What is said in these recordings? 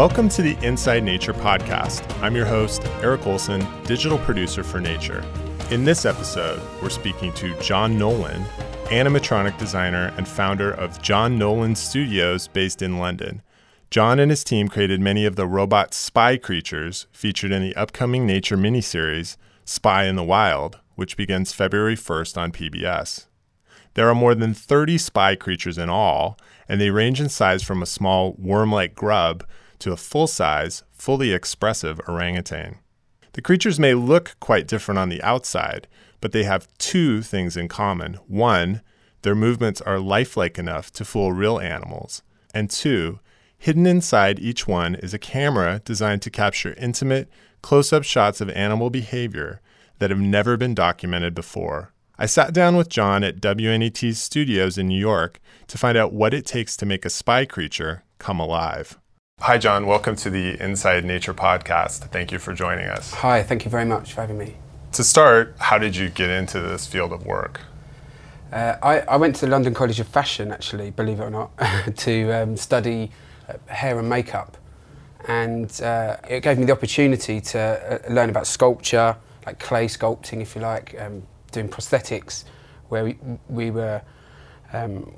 Welcome to the Inside Nature podcast. I'm your host, Eric Olson, digital producer for Nature. In this episode, we're speaking to John Nolan, animatronic designer and founder of John Nolan Studios based in London. John and his team created many of the robot spy creatures featured in the upcoming Nature miniseries, Spy in the Wild, which begins February 1st on PBS. There are more than 30 spy creatures in all, and they range in size from a small worm-like grub to a full-size, fully expressive orangutan. The creatures may look quite different on the outside, but they have two things in common. One, their movements are lifelike enough to fool real animals. And two, hidden inside each one is a camera designed to capture intimate, close-up shots of animal behavior that have never been documented before. I sat down with John at WNET Studios in New York to find out what it takes to make a spy creature come alive. Hi, John. Welcome to the Inside Nature podcast. Thank you for joining us. Hi. Thank you very much for having me. To start, how did you get into this field of work? I went to the London College of Fashion, actually, believe it or not, to study hair and makeup. And it gave me the opportunity to learn about sculpture, like clay sculpting, if you like, doing prosthetics, where we were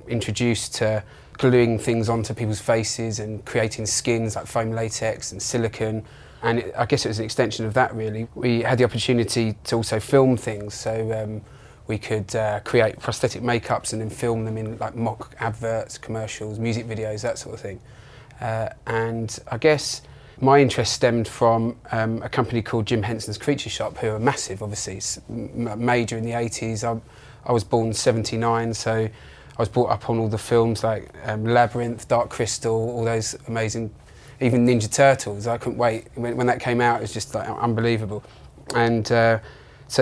introduced to gluing things onto people's faces and creating skins like foam latex and silicone. And I guess it was an extension of that, really. We had the opportunity to also film things, so we could create prosthetic makeups and then film them in like mock adverts, commercials, music videos, that sort of thing. And I guess my interest stemmed from a company called Jim Henson's Creature Shop, who are massive, obviously, major in the 80s. I was born in 79, so I was brought up on all the films like Labyrinth, Dark Crystal, all those amazing, even Ninja Turtles. I couldn't wait. When that came out, it was just like unbelievable. And so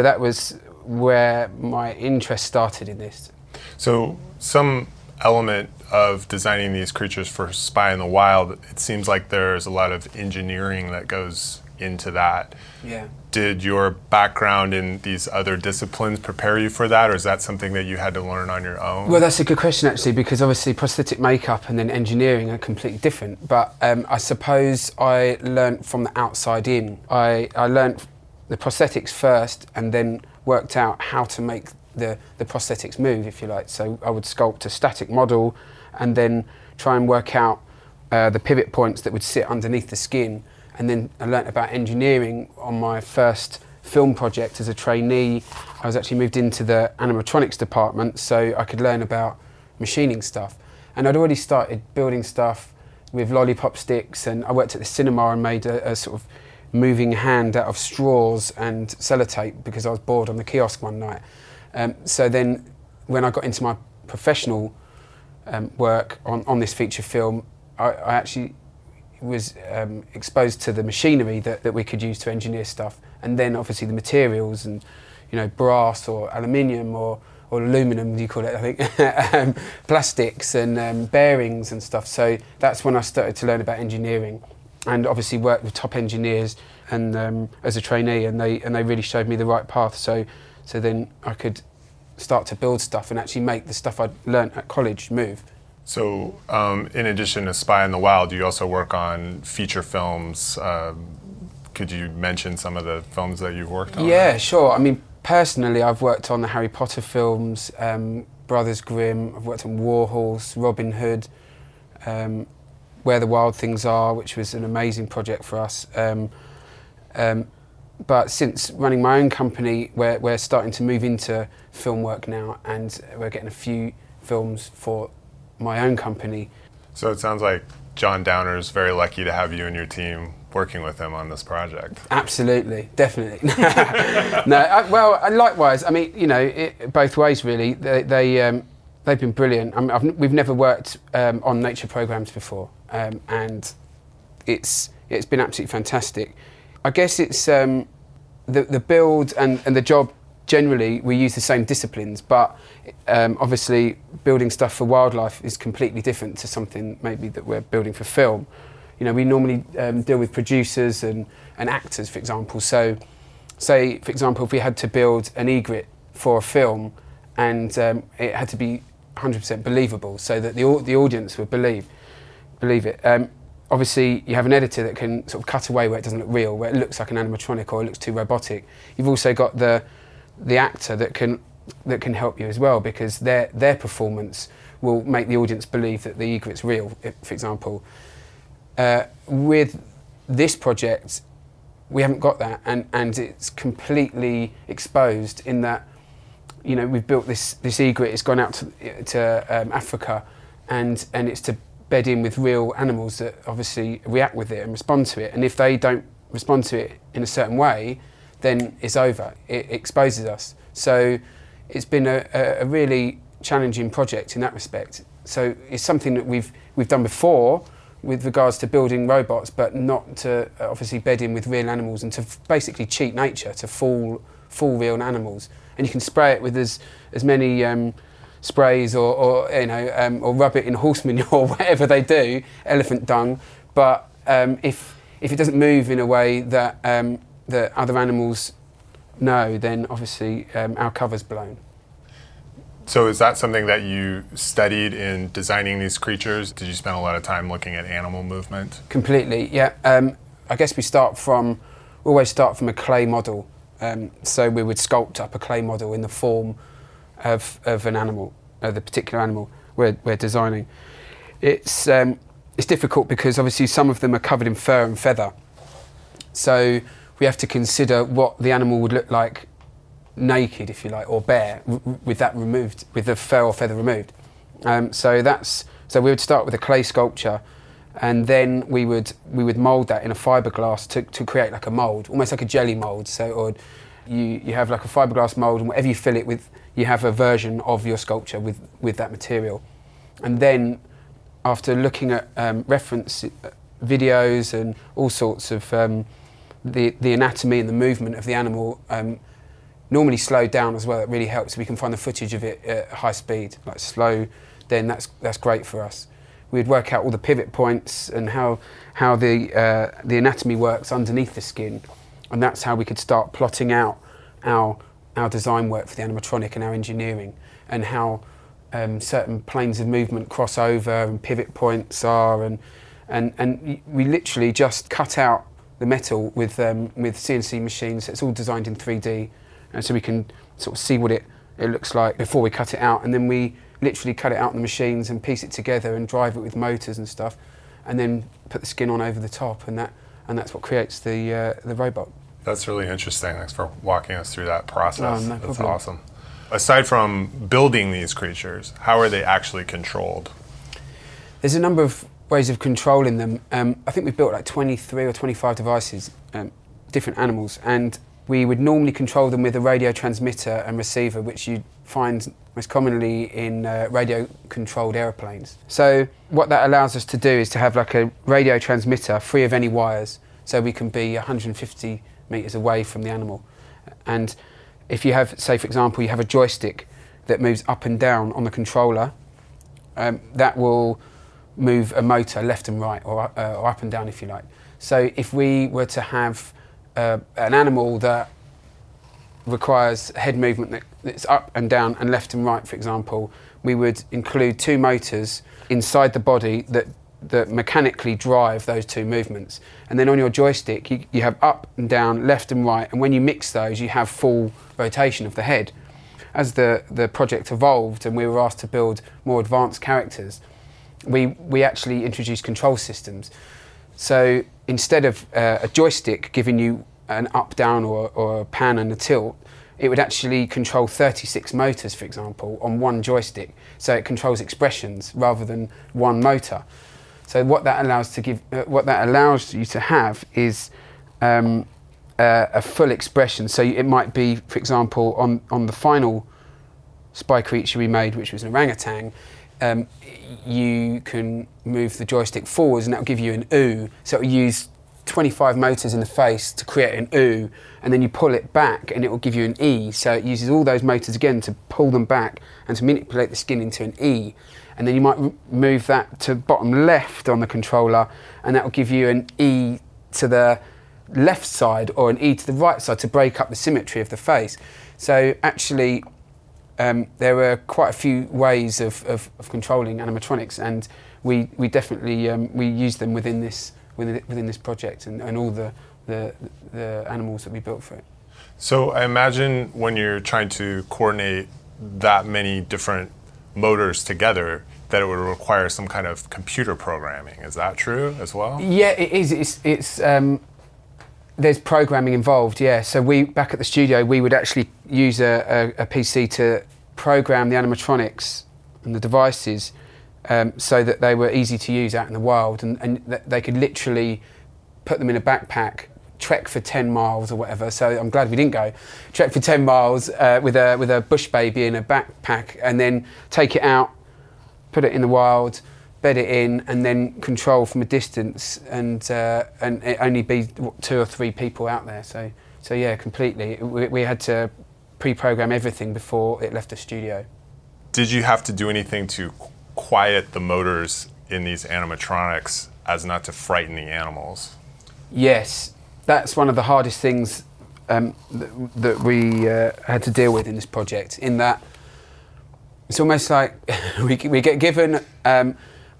that was where my interest started in this. So some element of designing these creatures for Spy in the Wild, it seems like there's a lot of engineering that goes into that. Yeah. Did your background in these other disciplines prepare you for that, or is that something that you had to learn on your own? Well, that's a good question, actually, because obviously prosthetic makeup and then engineering are completely different. But I suppose I learned from the outside in. I learned the prosthetics first and then worked out how to make the prosthetics move, if you like. So I would sculpt a static model and then try and work out the pivot points that would sit underneath the skin. And then I learnt about engineering on my first film project as a trainee. I was actually moved into the animatronics department so I could learn about machining stuff. And I'd already started building stuff with lollipop sticks, and I worked at the cinema and made a sort of moving hand out of straws and sellotape because I was bored on the kiosk one night. So then when I got into my professional work on this feature film, I actually was exposed to the machinery that we could use to engineer stuff, and then obviously the materials and, you know, brass or aluminium or aluminum, you call it, I think, plastics and bearings and stuff. So that's when I started to learn about engineering, and obviously worked with top engineers and as a trainee, and they really showed me the right path. So then I could start to build stuff and actually make the stuff I'd learnt at college move. So in addition to Spy in the Wild, you also work on feature films. Could you mention some of the films that you've worked on? Yeah, sure. I mean, personally, I've worked on the Harry Potter films, Brothers Grimm. I've worked on Warhorse, Robin Hood, Where the Wild Things Are, which was an amazing project for us. But since running my own company, we're starting to move into film work now, and we're getting a few films for my own company. So it sounds like John Downer is very lucky to have you and your team working with him on this project. Absolutely, definitely. Likewise. I mean, you know, both ways really. They've been brilliant. I mean, we've never worked on nature programs before, and it's been absolutely fantastic. I guess it's the build and the job generally, we use the same disciplines, but obviously building stuff for wildlife is completely different to something maybe that we're building for film. You know, we normally deal with producers and actors, for example. So say, for example, if we had to build an egret for a film, and it had to be 100% believable so that the audience would believe it. obviously you have an editor that can sort of cut away where it doesn't look real, where it looks like an animatronic or it looks too robotic. You've also got the actor that can help you as well, because their performance will make the audience believe that the egret's real, for example. With this project, we haven't got that, and it's completely exposed in that, you know, we've built this egret, it's gone out to Africa, and it's to bed in with real animals that obviously react with it and respond to it, and if they don't respond to it in a certain way, then it's over. It exposes us. So it's been a really challenging project in that respect. So it's something that we've done before with regards to building robots, but not to obviously bed in with real animals and to basically cheat nature, to fool real animals. And you can spray it with as many sprays or rub it in horse manure or whatever they do, elephant dung. But if it doesn't move in a way that other animals know, then obviously our cover's blown. So is that something that you studied in designing these creatures? Did you spend a lot of time looking at animal movement? Completely, yeah. I guess we always start from a clay model. So we would sculpt up a clay model in the form of an animal, the particular animal we're designing. It's difficult because obviously some of them are covered in fur and feather. So we have to consider what the animal would look like naked, if you like, or bare, with that removed, with the fur or feather removed. So we would start with a clay sculpture, and then we would mould that in a fiberglass to create like a mould, almost like a jelly mould. So, or you have like a fiberglass mould, and whatever you fill it with, you have a version of your sculpture with that material. And then, after looking at reference videos and all sorts of the anatomy and the movement of the animal, normally slowed down as well. It really helps. We can find the footage of it at high speed, like slow. Then that's great for us. We'd work out all the pivot points and how the anatomy works underneath the skin, and that's how we could start plotting out our design work for the animatronic and our engineering, and how certain planes of movement cross over and pivot points are, and we literally just cut out the metal with CNC machines. It's all designed in 3D. And so we can sort of see what it looks like before we cut it out, and then we literally cut it out in the machines and piece it together and drive it with motors and stuff, and then put the skin on over the top, and that's what creates the robot. That's really interesting. Thanks for walking us through that process. No problem. That's awesome. Aside from building these creatures, how are they actually controlled? There's a number of ways of controlling them. I think we've built like 23 or 25 devices, different animals, and we would normally control them with a radio transmitter and receiver, which you'd find most commonly in radio-controlled airplanes. So what that allows us to do is to have like a radio transmitter free of any wires, so we can be 150 metres away from the animal. And if you have, say for example, you have a joystick that moves up and down on the controller, that will move a motor left and right, or up and down if you like. So if we were to have an animal that requires head movement that's up and down and left and right, for example, we would include two motors inside the body that mechanically drive those two movements. And then on your joystick, you have up and down, left and right, and when you mix those, you have full rotation of the head. As the project evolved and we were asked to build more advanced characters, we actually introduced control systems. So instead of a joystick giving you an up, down, or a pan and a tilt, it would actually control 36 motors, for example, on one joystick. So it controls expressions rather than one motor. So what that allows you to have is a full expression. So it might be, for example, on the final spy creature we made, which was an orangutan. You can move the joystick forwards and that'll give you an oo. So it'll use 25 motors in the face to create an oo, and then you pull it back and it will give you an e. So it uses all those motors again to pull them back and to manipulate the skin into an e. And then you might move that to bottom left on the controller, and that will give you an e to the left side or an e to the right side to break up the symmetry of the face. So actually there were quite a few ways of controlling animatronics, and we definitely we used them within this project and all the animals that we built for it. So I imagine when you're trying to coordinate that many different motors together, that it would require some kind of computer programming. Is that true as well? Yeah, it is. It's there's programming involved. Yeah. So we back at the studio, we would actually use a PC to program the animatronics and the devices so that they were easy to use out in the wild, and they could literally put them in a backpack, trek for 10 miles or whatever. So I'm glad we didn't go trek for 10 miles with a bush baby in a backpack, and then take it out, put it in the wild, bed it in, and then control from a distance, and it only be 2 or 3 people out there. So yeah, completely. We had to pre-program everything before it left the studio. Did you have to do anything to quiet the motors in these animatronics as not to frighten the animals? Yes, that's one of the hardest things that we had to deal with in this project, in that it's almost like we get given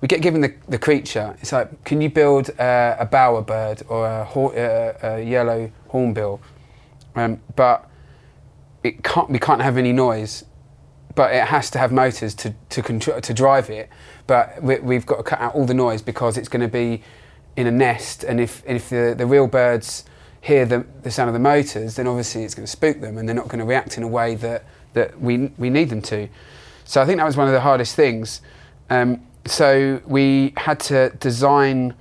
the creature. It's like, can you build a bowerbird or a yellow hornbill? But it can't. We can't have any noise, but it has to have motors to drive it. But we've got to cut out all the noise, because it's going to be in a nest, and if the real birds hear the sound of the motors, then obviously it's going to spook them, and they're not going to react in a way that we need them to. So I think that was one of the hardest things. So we had to design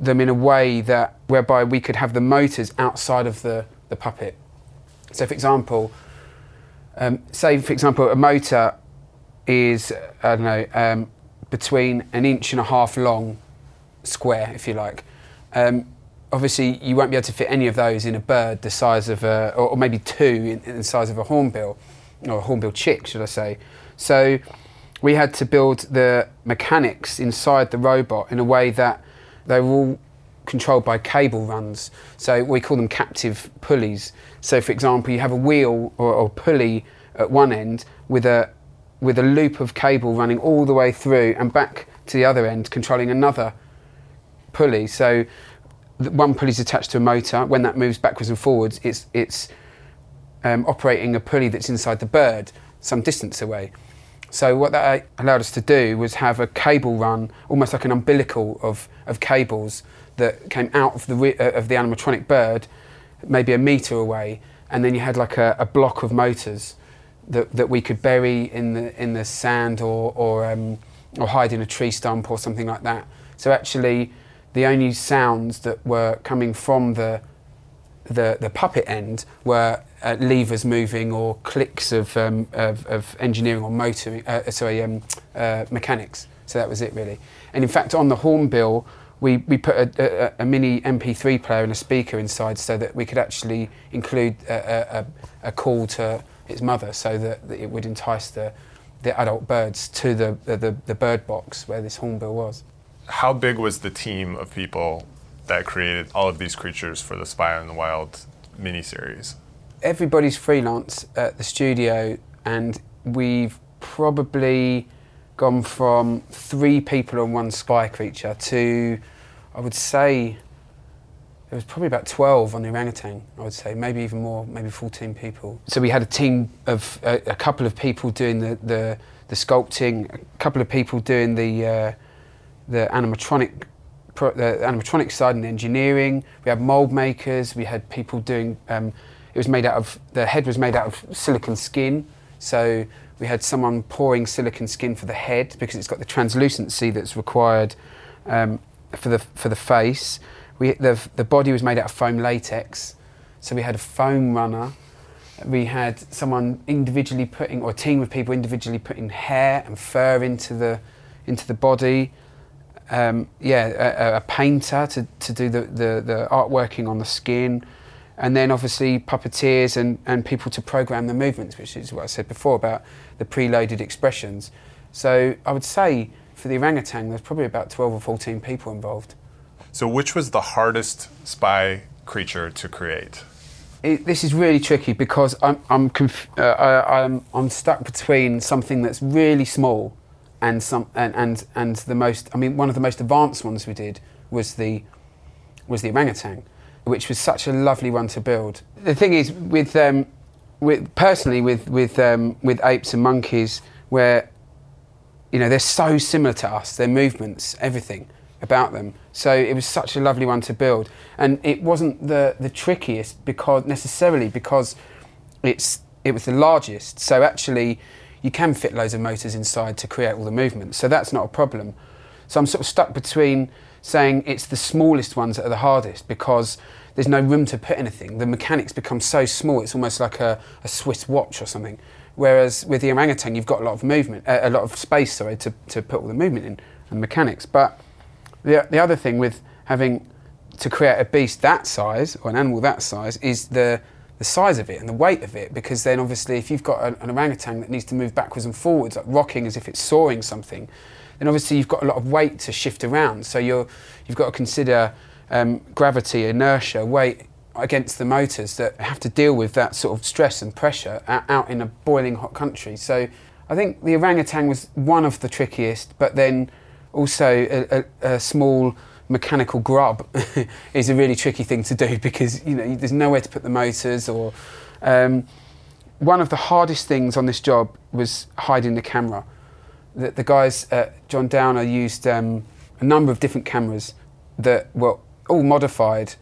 them in a way whereby we could have the motors outside of the puppet. So for example, a motor is, I don't know, between 1.5 inches long, square, if you like. Obviously, you won't be able to fit any of those in a bird the size of or maybe 2 in the size of a hornbill, or a hornbill chick, should I say. So we had to build the mechanics inside the robot in a way that they were all controlled by cable runs. So we call them captive pulleys. So for example, you have a wheel or pulley at one end with a loop of cable running all the way through and back to the other end, controlling another pulley. So one pulley is attached to a motor. When that moves backwards and forwards, it's operating a pulley that's inside the bird some distance away. So what that allowed us to do was have a cable run, almost like an umbilical of cables that came out of the animatronic bird, maybe 1 meter away, and then you had like a block of motors that we could bury in the sand or hide in a tree stump or something like that. So actually, the only sounds that were coming from the puppet end were levers moving or clicks of engineering or motoring. Mechanics. So that was it, really. And in fact, on the hornbill, we put a mini MP3 player and a speaker inside, so that we could actually include a call to its mother, so that it would entice the adult birds to the bird box where this hornbill was. How big was the team of people that created all of these creatures for the Spy in the Wild miniseries? Everybody's freelance at the studio, and we've probably gone from 3 people on one spy creature to, I would say, there was probably about 12 on the orangutan, I would say, maybe even more, maybe 14 people. So we had a team of a couple of people doing the sculpting, a couple of people doing the animatronic side and engineering. We had mould makers, we had people doing... the head was made out of silicon skin, so we had someone pouring silicon skin for the head, because it's got the translucency that's required for the face. The body was made out of foam latex, so we had a foam runner. We had someone individually putting, or a team of people individually putting hair and fur into the body. A painter to do the artworking on the skin. And then obviously puppeteers and people to program the movements, which is what I said before about the preloaded expressions. So I would say for the orangutan, there's probably about 12 or 14 people involved. So which was the hardest spy creature to create? This is really tricky because I'm stuck between something that's really small and the most. I mean, one of the most advanced ones we did was the orangutan, which was such a lovely one to build. The thing is, with apes and monkeys, where they're so similar to us, their movements, everything about them. So it was such a lovely one to build, and it wasn't the trickiest because it was the largest. So actually, you can fit loads of motors inside to create all the movements. So that's not a problem. So I'm sort of stuck between saying it's the smallest ones that are the hardest because there's no room to put anything. The mechanics become so small, it's almost like a Swiss watch or something. Whereas with the orangutan, you've got a lot of space, to put all the movement in and mechanics. But the other thing with having to create a beast that size or an animal that size is the size of it and the weight of it, because then obviously if you've got an orangutan that needs to move backwards and forwards, like rocking as if it's soaring something, then obviously you've got a lot of weight to shift around. So you've got to consider gravity, inertia, weight against the motors that have to deal with that sort of stress and pressure out in a boiling hot country. So I think the orangutan was one of the trickiest, but then also a small mechanical grub is a really tricky thing to do because there's nowhere to put the motors. Or one of the hardest things on this job was hiding the camera. The guys at John Downer used a number of different cameras that were all modified.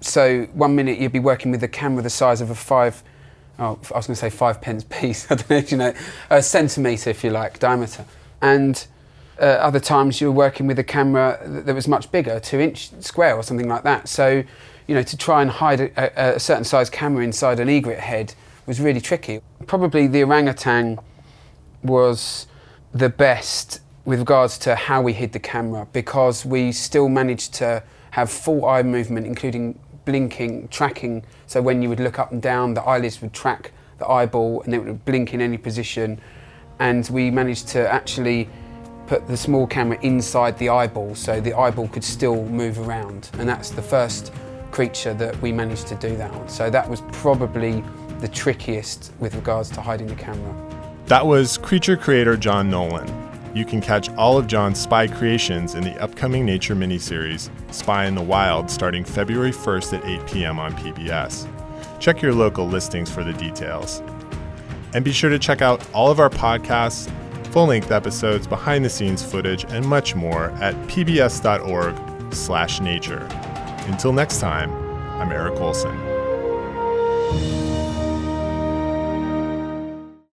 So 1 minute you'd be working with a camera the size of five pence piece. I don't know if a centimetre, if you like, diameter, and other times you were working with a camera that was much bigger, 2-inch square or something like that. So, to try and hide a certain size camera inside an egret head was really tricky. Probably the orangutan was the best with regards to how we hid the camera, because we still managed to have full eye movement, including blinking, tracking. So when you would look up and down, the eyelids would track the eyeball and it would blink in any position. And we managed to actually put the small camera inside the eyeball so the eyeball could still move around, and that's the first creature that we managed to do that on. So that was probably the trickiest with regards to hiding the camera. That was creature creator John Nolan. You can catch all of John's spy creations in the upcoming Nature miniseries Spy in the Wild, starting February 1st at 8 p.m. on PBS. Check your local listings for the details. And be sure to check out all of our podcasts, full-length episodes, behind-the-scenes footage, and much more at pbs.org/nature. Until next time, I'm Eric Olson.